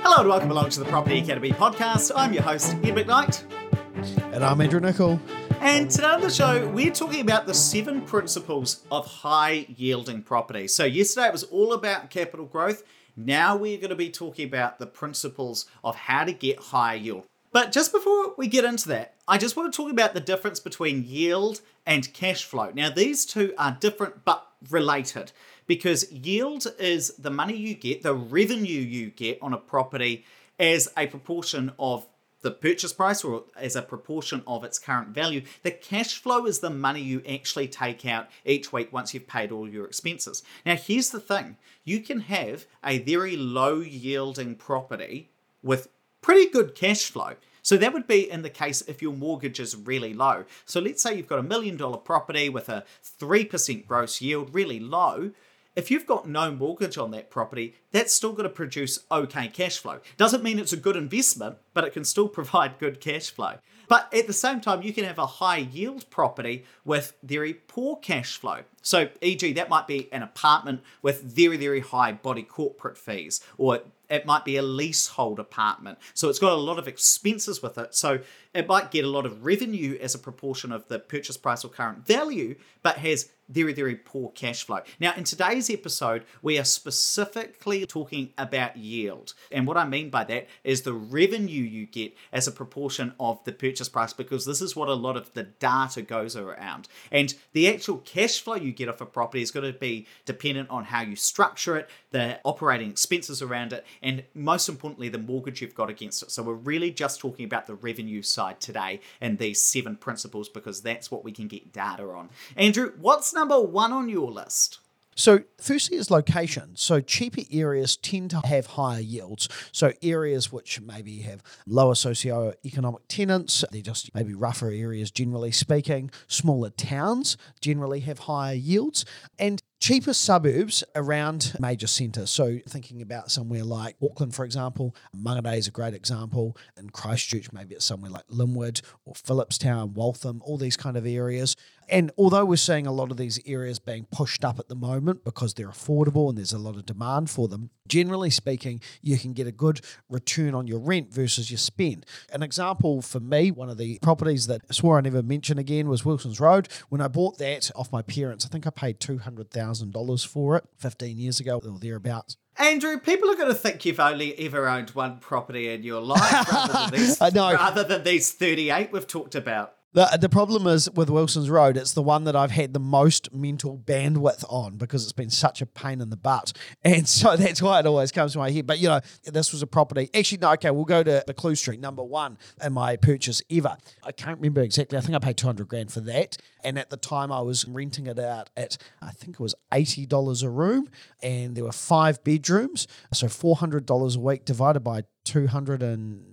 Hello and welcome along to the Property Academy podcast. I'm your host, Ed McKnight. And I'm Andrew Nichol. And today on the show, we're talking about the 7 principles of high-yielding property. So yesterday it was all about capital growth. Now we're going to be talking about the principles of how to get higher yield. But just before we get into that, I just want to talk about the difference between yield and cash flow. Now these two are different but related, because yield is the money you get, the revenue you get on a property as a proportion of the purchase price or as a proportion of its current value. The cash flow is the money you actually take out each week once you've paid all your expenses. Now, here's the thing. You can have a very low yielding property with pretty good cash flow. So that would be in the case if your mortgage is really low. So let's say you've got $1 million property with a 3% gross yield, really low. If you've got no mortgage on that property, that's still going to produce okay cash flow. Doesn't mean it's a good investment, but it can still provide good cash flow. But at the same time, you can have a high yield property with very poor cash flow. So, e.g., that might be an apartment with very, very high body corporate fees, or it might be a leasehold apartment. So it's got a lot of expenses with it. So it might get a lot of revenue as a proportion of the purchase price or current value, but has very, very poor cash flow. Now, in today's episode, we are specifically talking about yield. And what I mean by that is the revenue you get as a proportion of the purchase price, because this is what a lot of the data goes around. And the actual cash flow you get off a property is going to be dependent on how you structure it, the operating expenses around it, and most importantly, the mortgage you've got against it. So we're really just talking about the revenue side today and these 7 principles, because that's what we can get data on. Andrew, what's number 1 on your list? So firstly is location. So cheaper areas tend to have higher yields. So areas which maybe have lower socioeconomic tenants, they're just maybe rougher areas generally speaking. Smaller towns generally have higher yields. And cheaper suburbs around major centres. So thinking about somewhere like Auckland, for example, Mangere is a great example. In Christchurch, maybe it's somewhere like Lynwood or Phillipstown, Waltham, all these kind of areas. And although we're seeing a lot of these areas being pushed up at the moment because they're affordable and there's a lot of demand for them, generally speaking, you can get a good return on your rent versus your spend. An example for me, one of the properties that I swore I never mentioned again was Wilson's Road. When I bought that off my parents, I think I paid $200,000 for it 15 years ago or thereabouts. Andrew, people are going to think you've only ever owned one property in your life rather than these 38 we've talked about. The problem is with Wilson's Road, it's the one that I've had the most mental bandwidth on because it's been such a pain in the butt. And so that's why it always comes to my head. But, you know, this was a property. Actually, no, okay, we'll go to Buccleuch Street, number 1 in my purchase ever. I can't remember exactly. I think I paid $200,000 for that. And at the time I was renting it out at, I think it was $80 a room. And there were 5 bedrooms. So $400 a week divided by 200 and...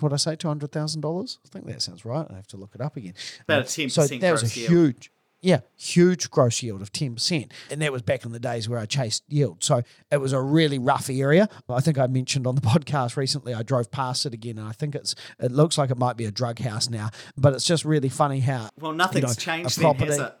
what did I say, $200,000? I think that sounds right. I have to look it up again. About a 10% gross yield. So that was a huge gross yield of 10%. And that was back in the days where I chased yield. So it was a really rough area. I think I mentioned on the podcast recently, I drove past it again, and I think it looks like it might be a drug house now. But it's just really funny how... well, nothing's changed then, has it?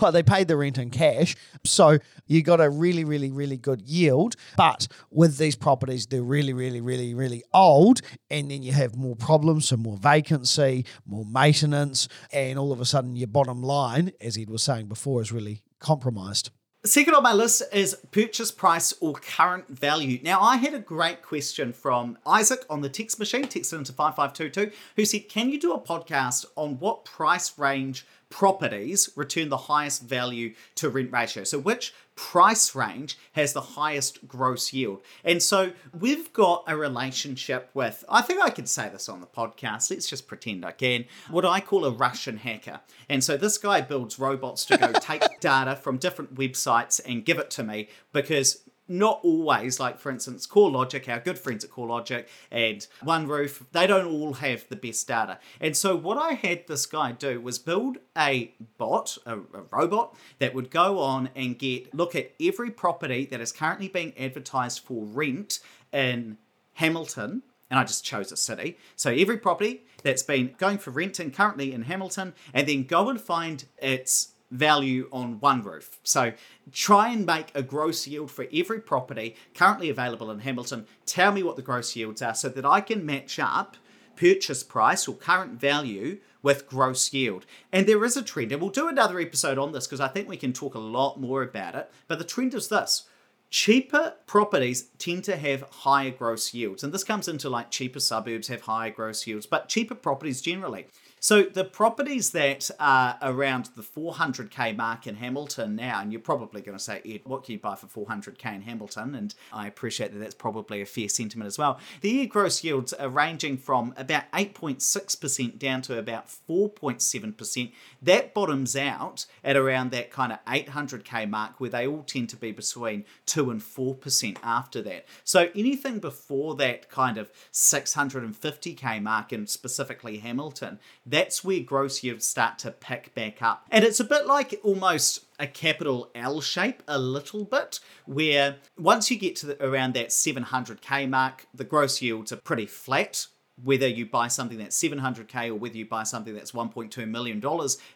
Well, they paid the rent in cash, so you got a really, really, really good yield. But with these properties, they're really, really, really, really old, and then you have more problems, so more vacancy, more maintenance, and all of a sudden your bottom line, as Ed was saying before, is really compromised. Second on my list is purchase price or current value. Now, I had a great question from Isaac on the text machine, texted into 5522, who said, can you do a podcast on what price range properties return the highest value to rent ratio? So which price range has the highest gross yield? And so we've got a relationship with, I think I can say this on the podcast, let's just pretend I can, what I call a Russian hacker. And so this guy builds robots to go take data from different websites and give it to me, because not always, like for instance, CoreLogic, our good friends at CoreLogic and OneRoof, they don't all have the best data. And so what I had this guy do was build a bot, a robot, that would go on and look at every property that is currently being advertised for rent in Hamilton and I just chose a city. So every property that's been going for rent and currently in Hamilton, and then go and find its value on OneRoof. So try and make a gross yield for every property currently available in Hamilton. Tell me what the gross yields are so that I can match up purchase price or current value with gross yield. And there is a trend, and we'll do another episode on this because I think we can talk a lot more about it. But the trend is this. Cheaper properties tend to have higher gross yields. And this comes into like cheaper suburbs have higher gross yields, but cheaper properties generally. So the properties that are around the 400k mark in Hamilton now, and you're probably going to say, Ed, what can you buy for 400k in Hamilton? And I appreciate that that's probably a fair sentiment as well. The gross yields are ranging from about 8.6% down to about 4.7%. That bottoms out at around that kind of 800k mark, where they all tend to be between 2 and 4% after that. So anything before that kind of 650k mark, and specifically Hamilton, that's where gross yields start to pick back up. And it's a bit like almost a capital L shape a little bit, where once you get to around that 700k mark, the gross yields are pretty flat, whether you buy something that's 700k or whether you buy something that's $1.2 million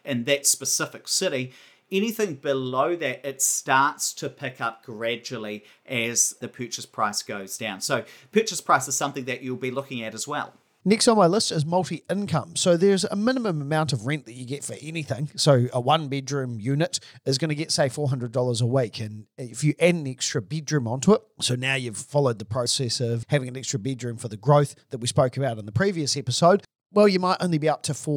in that specific city. Anything below that, it starts to pick up gradually as the purchase price goes down. So purchase price is something that you'll be looking at as well. Next on my list is multi-income. So there's a minimum amount of rent that you get for anything. So a one-bedroom unit is going to get, say, $400 a week. And if you add an extra bedroom onto it, so now you've followed the process of having an extra bedroom for the growth that we spoke about in the previous episode, well, you might only be up to $465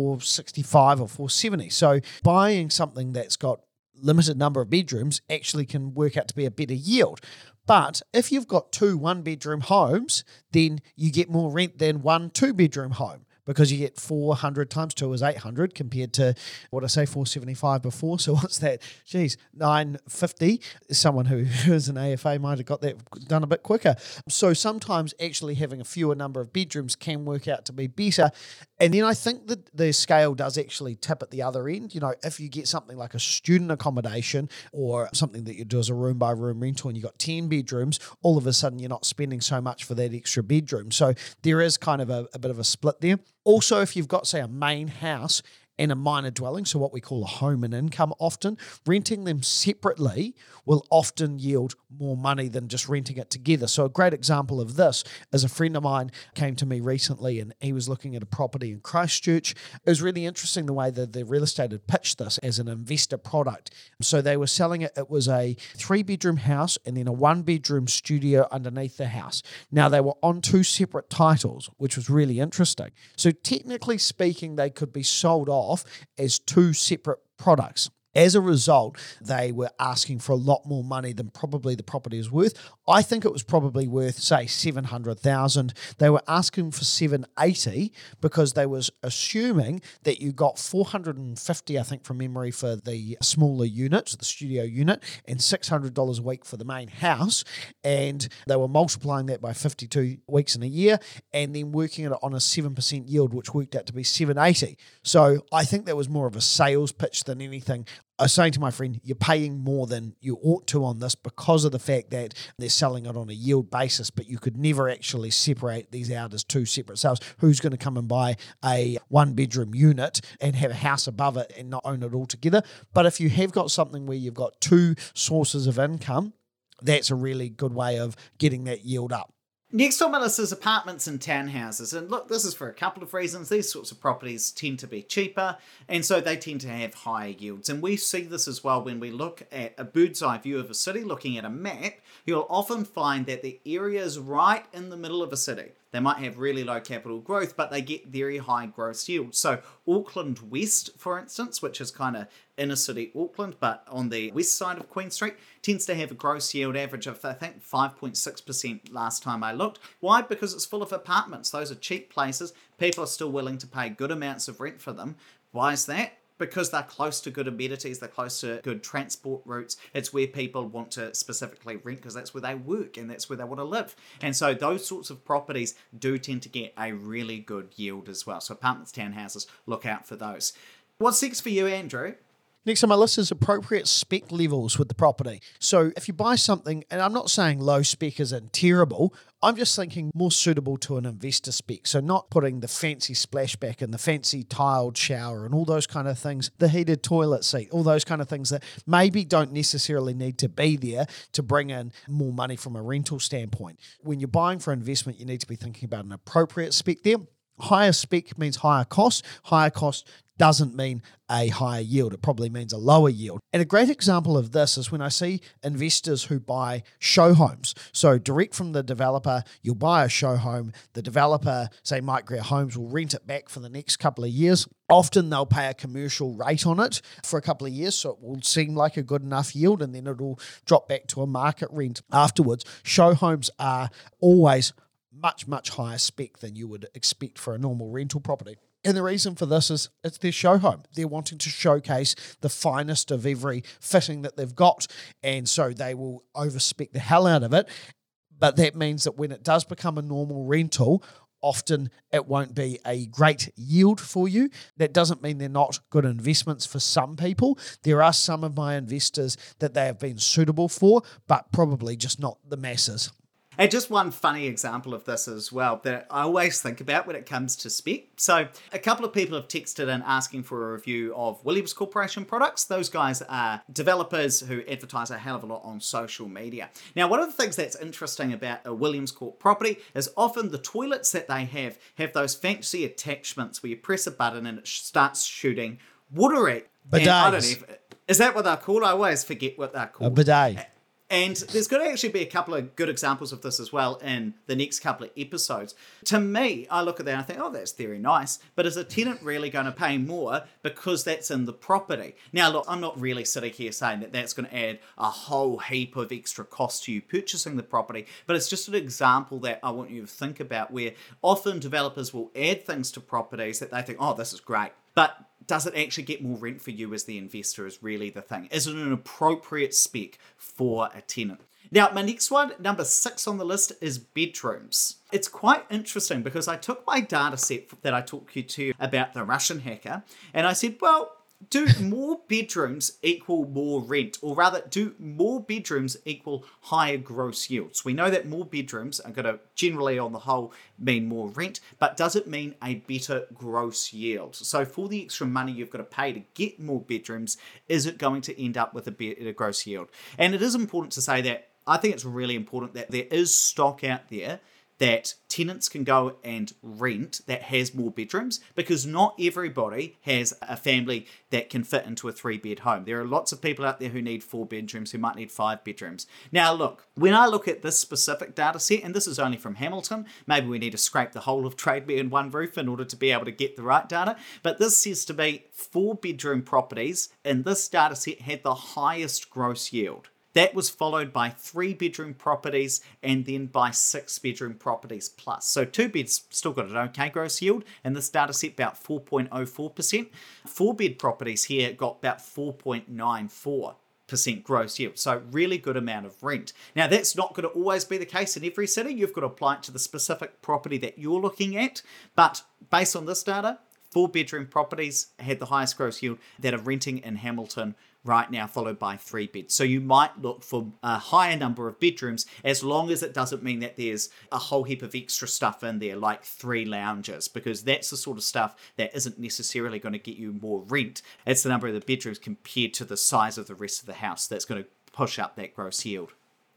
or $470. So buying something that's got limited number of bedrooms actually can work out to be a better yield. But if you've got 2 one-bedroom homes, then you get more rent than 1 two-bedroom home, because you get 400 times 2 is 800 compared to, what I say, 475 before. So what's that? Geez, 950. Someone who is an AFA might have got that done a bit quicker. So sometimes actually having a fewer number of bedrooms can work out to be better. And then I think that the scale does actually tip at the other end. You know, if you get something like a student accommodation or something that you do as a room-by-room rental, and you've got 10 bedrooms, all of a sudden you're not spending so much for that extra bedroom. So there is kind of a bit of a split there. Also, if you've got, say, a main house and a minor dwelling, so what we call a home and income often, renting them separately will often yield more money than just renting it together. So a great example of this is a friend of mine came to me recently, and he was looking at a property in Christchurch. It was really interesting the way that the real estate had pitched this as an investor product. So they were selling it. It was a 3-bedroom house and then a 1-bedroom studio underneath the house. Now they were on 2 separate titles, which was really interesting. So technically speaking, they could be sold off as 2 separate products. As a result, they were asking for a lot more money than probably the property is worth. I think it was probably worth, say, $700,000. They were asking for $780,000 because they was assuming that you got $450, I think from memory, for the smaller unit, the studio unit, and $600 a week for the main house. And they were multiplying that by 52 weeks in a year and then working it on a 7% yield, which worked out to be $780. So I think that was more of a sales pitch than anything. I was saying to my friend, you're paying more than you ought to on this because of the fact that they're selling it on a yield basis, but you could never actually separate these out as 2 separate sales. Who's going to come and buy a 1-bedroom unit and have a house above it and not own it all together? But if you have got something where you've got 2 sources of income, that's a really good way of getting that yield up. Next on my list is apartments and townhouses. And look, this is for a couple of reasons. These sorts of properties tend to be cheaper, and so they tend to have higher yields. And we see this as well when we look at a bird's eye view of a city, looking at a map, you'll often find that the area is right in the middle of a city. They might have really low capital growth, but they get very high gross yields. So Auckland West, for instance, which is kind of inner city Auckland, but on the west side of Queen Street, tends to have a gross yield average of, I think, 5.6% last time I looked. Why? Because it's full of apartments. Those are cheap places. People are still willing to pay good amounts of rent for them. Why is that? Because they're close to good amenities, they're close to good transport routes. It's where people want to specifically rent because that's where they work and that's where they want to live. And so those sorts of properties do tend to get a really good yield as well. So apartments, townhouses, look out for those. What's next for you, Andrew? Next on my list is appropriate spec levels with the property. So if you buy something, and I'm not saying low spec as in terrible, I'm just thinking more suitable to an investor spec. So not putting the fancy splashback and the fancy tiled shower and all those kind of things, the heated toilet seat, all those kind of things that maybe don't necessarily need to be there to bring in more money from a rental standpoint. When you're buying for investment, you need to be thinking about an appropriate spec there. Higher spec means higher cost. Higher cost doesn't mean a higher yield. It probably means a lower yield. And a great example of this is when I see investors who buy show homes. So direct from the developer, you'll buy a show home. The developer, say Mike Greer Homes, will rent it back for the next couple of years. Often they'll pay a commercial rate on it for a couple of years, so it will seem like a good enough yield, and then it'll drop back to a market rent afterwards. Show homes are always much higher spec than you would expect for a normal rental property. And the reason for this is it's their show home. They're wanting to showcase the finest of every fitting that they've got, and so they will overspec the hell out of it. But that means that when it does become a normal rental, often it won't be a great yield for you. That doesn't mean they're not good investments for some people. There are some of my investors that they have been suitable for, but probably just not the masses. And just one funny example of this as well that I always think about when it comes to spec. So a couple of people have texted in asking for a review of Williams Corporation products. Those guys are developers who advertise a hell of a lot on social media. Now, one of the things that's interesting about a Williams Corp property is often the toilets that they have those fancy attachments where you press a button and it starts shooting water at. Bidets. I don't know is that what they're called? I always forget what they're called. A bidet. And there's going to actually be a couple of good examples of this as well in the next couple of episodes. To me, I look at that and I think, oh, that's very nice. But is a tenant really going to pay more because that's in the property? Now, look, I'm not really sitting here saying that that's going to add a whole heap of extra cost to you purchasing the property. But it's just an example that I want you to think about where often developers will add things to properties that they think, oh, this is great. But does it actually get more rent for you as the investor is really the thing. Is it an appropriate spec for a tenant? Now, my next one, number 6 on the list, is bedrooms. It's quite interesting because I took my data set that I talked to you about the Russian hacker, and I said, well, do more bedrooms equal more rent? Or rather, do more bedrooms equal higher gross yields? We know that more bedrooms are going to generally, on the whole, mean more rent, but does it mean a better gross yield? So for the extra money you've got to pay to get more bedrooms, is it going to end up with a better gross yield? And it is important to say that I think it's really important that there is stock out there that tenants can go and rent that has more bedrooms, because not everybody has a family that can fit into a 3-bed home. There are lots of people out there who need 4 bedrooms, who might need 5 bedrooms. Now look, when I look at this specific data set, and this is only from Hamilton, maybe we need to scrape the whole of Trade Me and OneRoof in order to be able to get the right data, but this says to me 4-bedroom properties in this data set had the highest gross yield. That was followed by 3-bedroom properties and then by 6-bedroom properties plus. So 2 beds still got an okay gross yield, and this data set about 4.04%. 4-bed properties here got about 4.94% gross yield. So really good amount of rent. Now that's not going to always be the case in every city. You've got to apply it to the specific property that you're looking at. But based on this data, 4-bedroom properties had the highest gross yield that are renting in Hamilton right now, followed by 3 beds. So you might look for a higher number of bedrooms, as long as it doesn't mean that there's a whole heap of extra stuff in there, like 3 lounges, because that's the sort of stuff that isn't necessarily going to get you more rent. It's the number of the bedrooms compared to the size of the rest of the house that's going to push up that gross yield.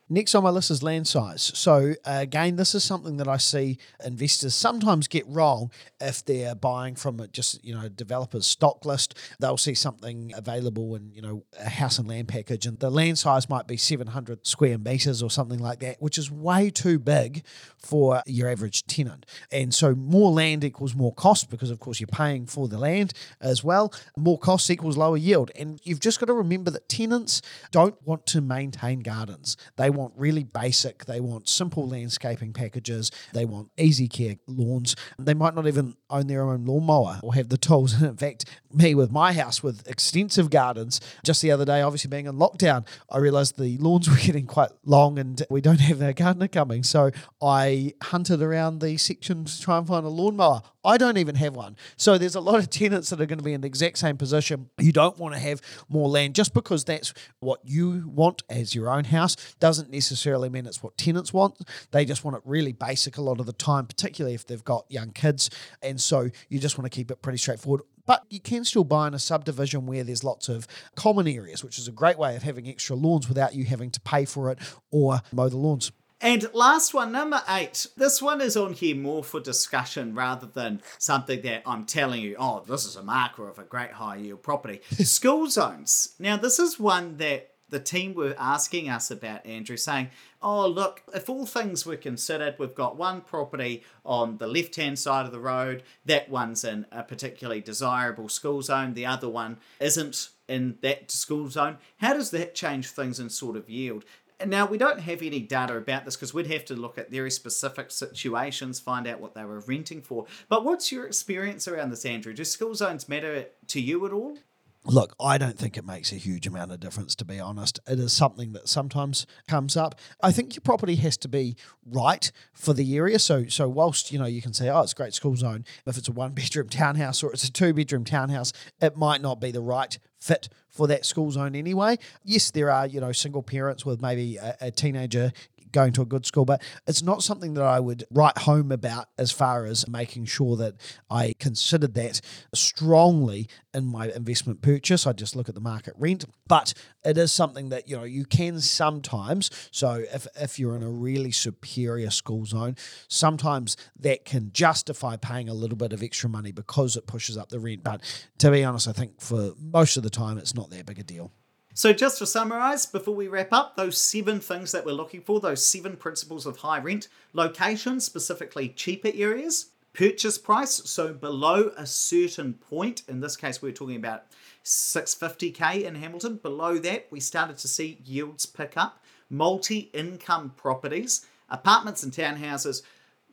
Next on my list is land size. So again, this is something that I see investors sometimes get wrong if they're buying from just, developer's stock list. They'll see something available in, a house and land package, and the land size might be 700 square meters or something like that, which is way too big for your average tenant. And so more land equals more cost, because of course you're paying for the land as well. More cost equals lower yield. And you've just got to remember that tenants don't want to maintain gardens. They want really basic, they want simple landscaping packages, they want easy care lawns. They might not even own their own lawnmower or have the tools. And in fact, me with my house with extensive gardens, just the other day, obviously being in lockdown, I realised the lawns were getting quite long and we don't have a gardener coming. So I hunted around the section to try and find a lawnmower. I don't even have one. So there's a lot of tenants that are going to be in the exact same position. You don't want to have more land. Just because that's what you want as your own house doesn't necessarily mean it's what tenants want. They just want it really basic a lot of the time, particularly if they've got young kids. And so you just want to keep it pretty straightforward. But you can still buy in a subdivision where there's lots of common areas, which is a great way of having extra lawns without you having to pay for it or mow the lawns. And last one, number 8. This one is on here more for discussion rather than something that I'm telling you, oh, this is a marker of a great high yield property. School zones. Now, this is one that the team were asking us about, Andrew, saying, oh, look, if all things were considered, we've got one property on the left-hand side of the road. That one's in a particularly desirable school zone. The other one isn't in that school zone. How does that change things in sort of yield? Now, we don't have any data about this because we'd have to look at very specific situations, find out what they were renting for. But what's your experience around this, Andrew? Do school zones matter to you at all? Look, I don't think it makes a huge amount of difference, to be honest. It is something that sometimes comes up. I think your property has to be right for the area. So whilst, you can say, oh, it's a great school zone, if it's a 1-bedroom townhouse or it's a 2-bedroom townhouse, it might not be the right fit for that school zone anyway. Yes, there are, single parents with maybe a teenager going to a good school, but it's not something that I would write home about as far as making sure that I considered that strongly in my investment purchase. I just look at the market rent, but it is something that, you can sometimes, so if you're in a really superior school zone, sometimes that can justify paying a little bit of extra money because it pushes up the rent. But to be honest, I think for most of the time, it's not that big a deal. So just to summarise, before we wrap up, those 7 things that we're looking for, those 7 principles of high rent: location, specifically cheaper areas; purchase price, so below a certain point. In this case, we were talking about $650,000 in Hamilton. Below that, we started to see yields pick up. Multi-income properties, apartments and townhouses,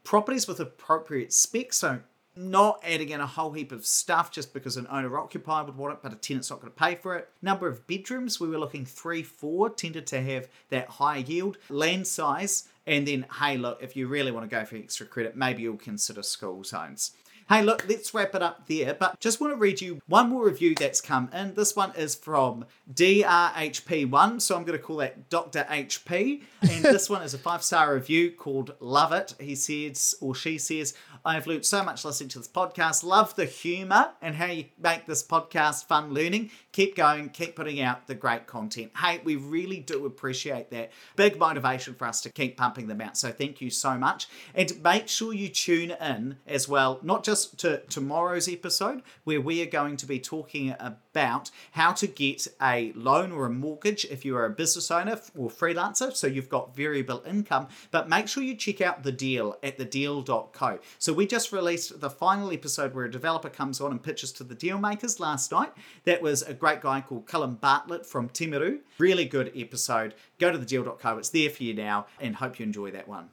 properties with appropriate specs, so not adding in a whole heap of stuff just because an owner-occupier would want it, but a tenant's not going to pay for it. Number of bedrooms, we were looking 3-4, tended to have that high yield. Land size, and then, hey, look, if you really want to go for extra credit, maybe you'll consider school zones. Hey, look, let's wrap it up there, but just want to read you one more review that's come in. This one is from DRHP1, so I'm going to call that Dr. HP, and this one is a 5-star review called Love It. He says, or she says, I've learned so much listening to this podcast. Love the humour and how you make this podcast fun learning. Keep going, keep putting out the great content. Hey, we really do appreciate that. Big motivation for us to keep pumping them out. So thank you so much. And make sure you tune in as well, not just to tomorrow's episode, where we are going to be talking about how to get a loan or a mortgage if you are a business owner or freelancer, so you've got variable income. But make sure you check out The Deal at thedeal.co. So we just released the final episode where a developer comes on and pitches to the deal makers last night. That was a great guy called Cullen Bartlett from Timaru. Really good episode. Go to thedeal.co. It's there for you now, and hope you enjoy that one.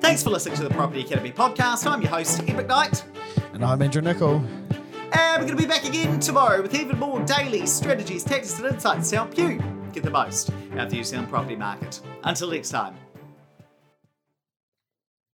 Thanks for listening to the Property Academy podcast. I'm your host, Ed McKnight. And I'm Andrew Nichol. And we're going to be back again tomorrow with even more daily strategies, tactics and insights to help you get the most out of the New Zealand property market. Until next time.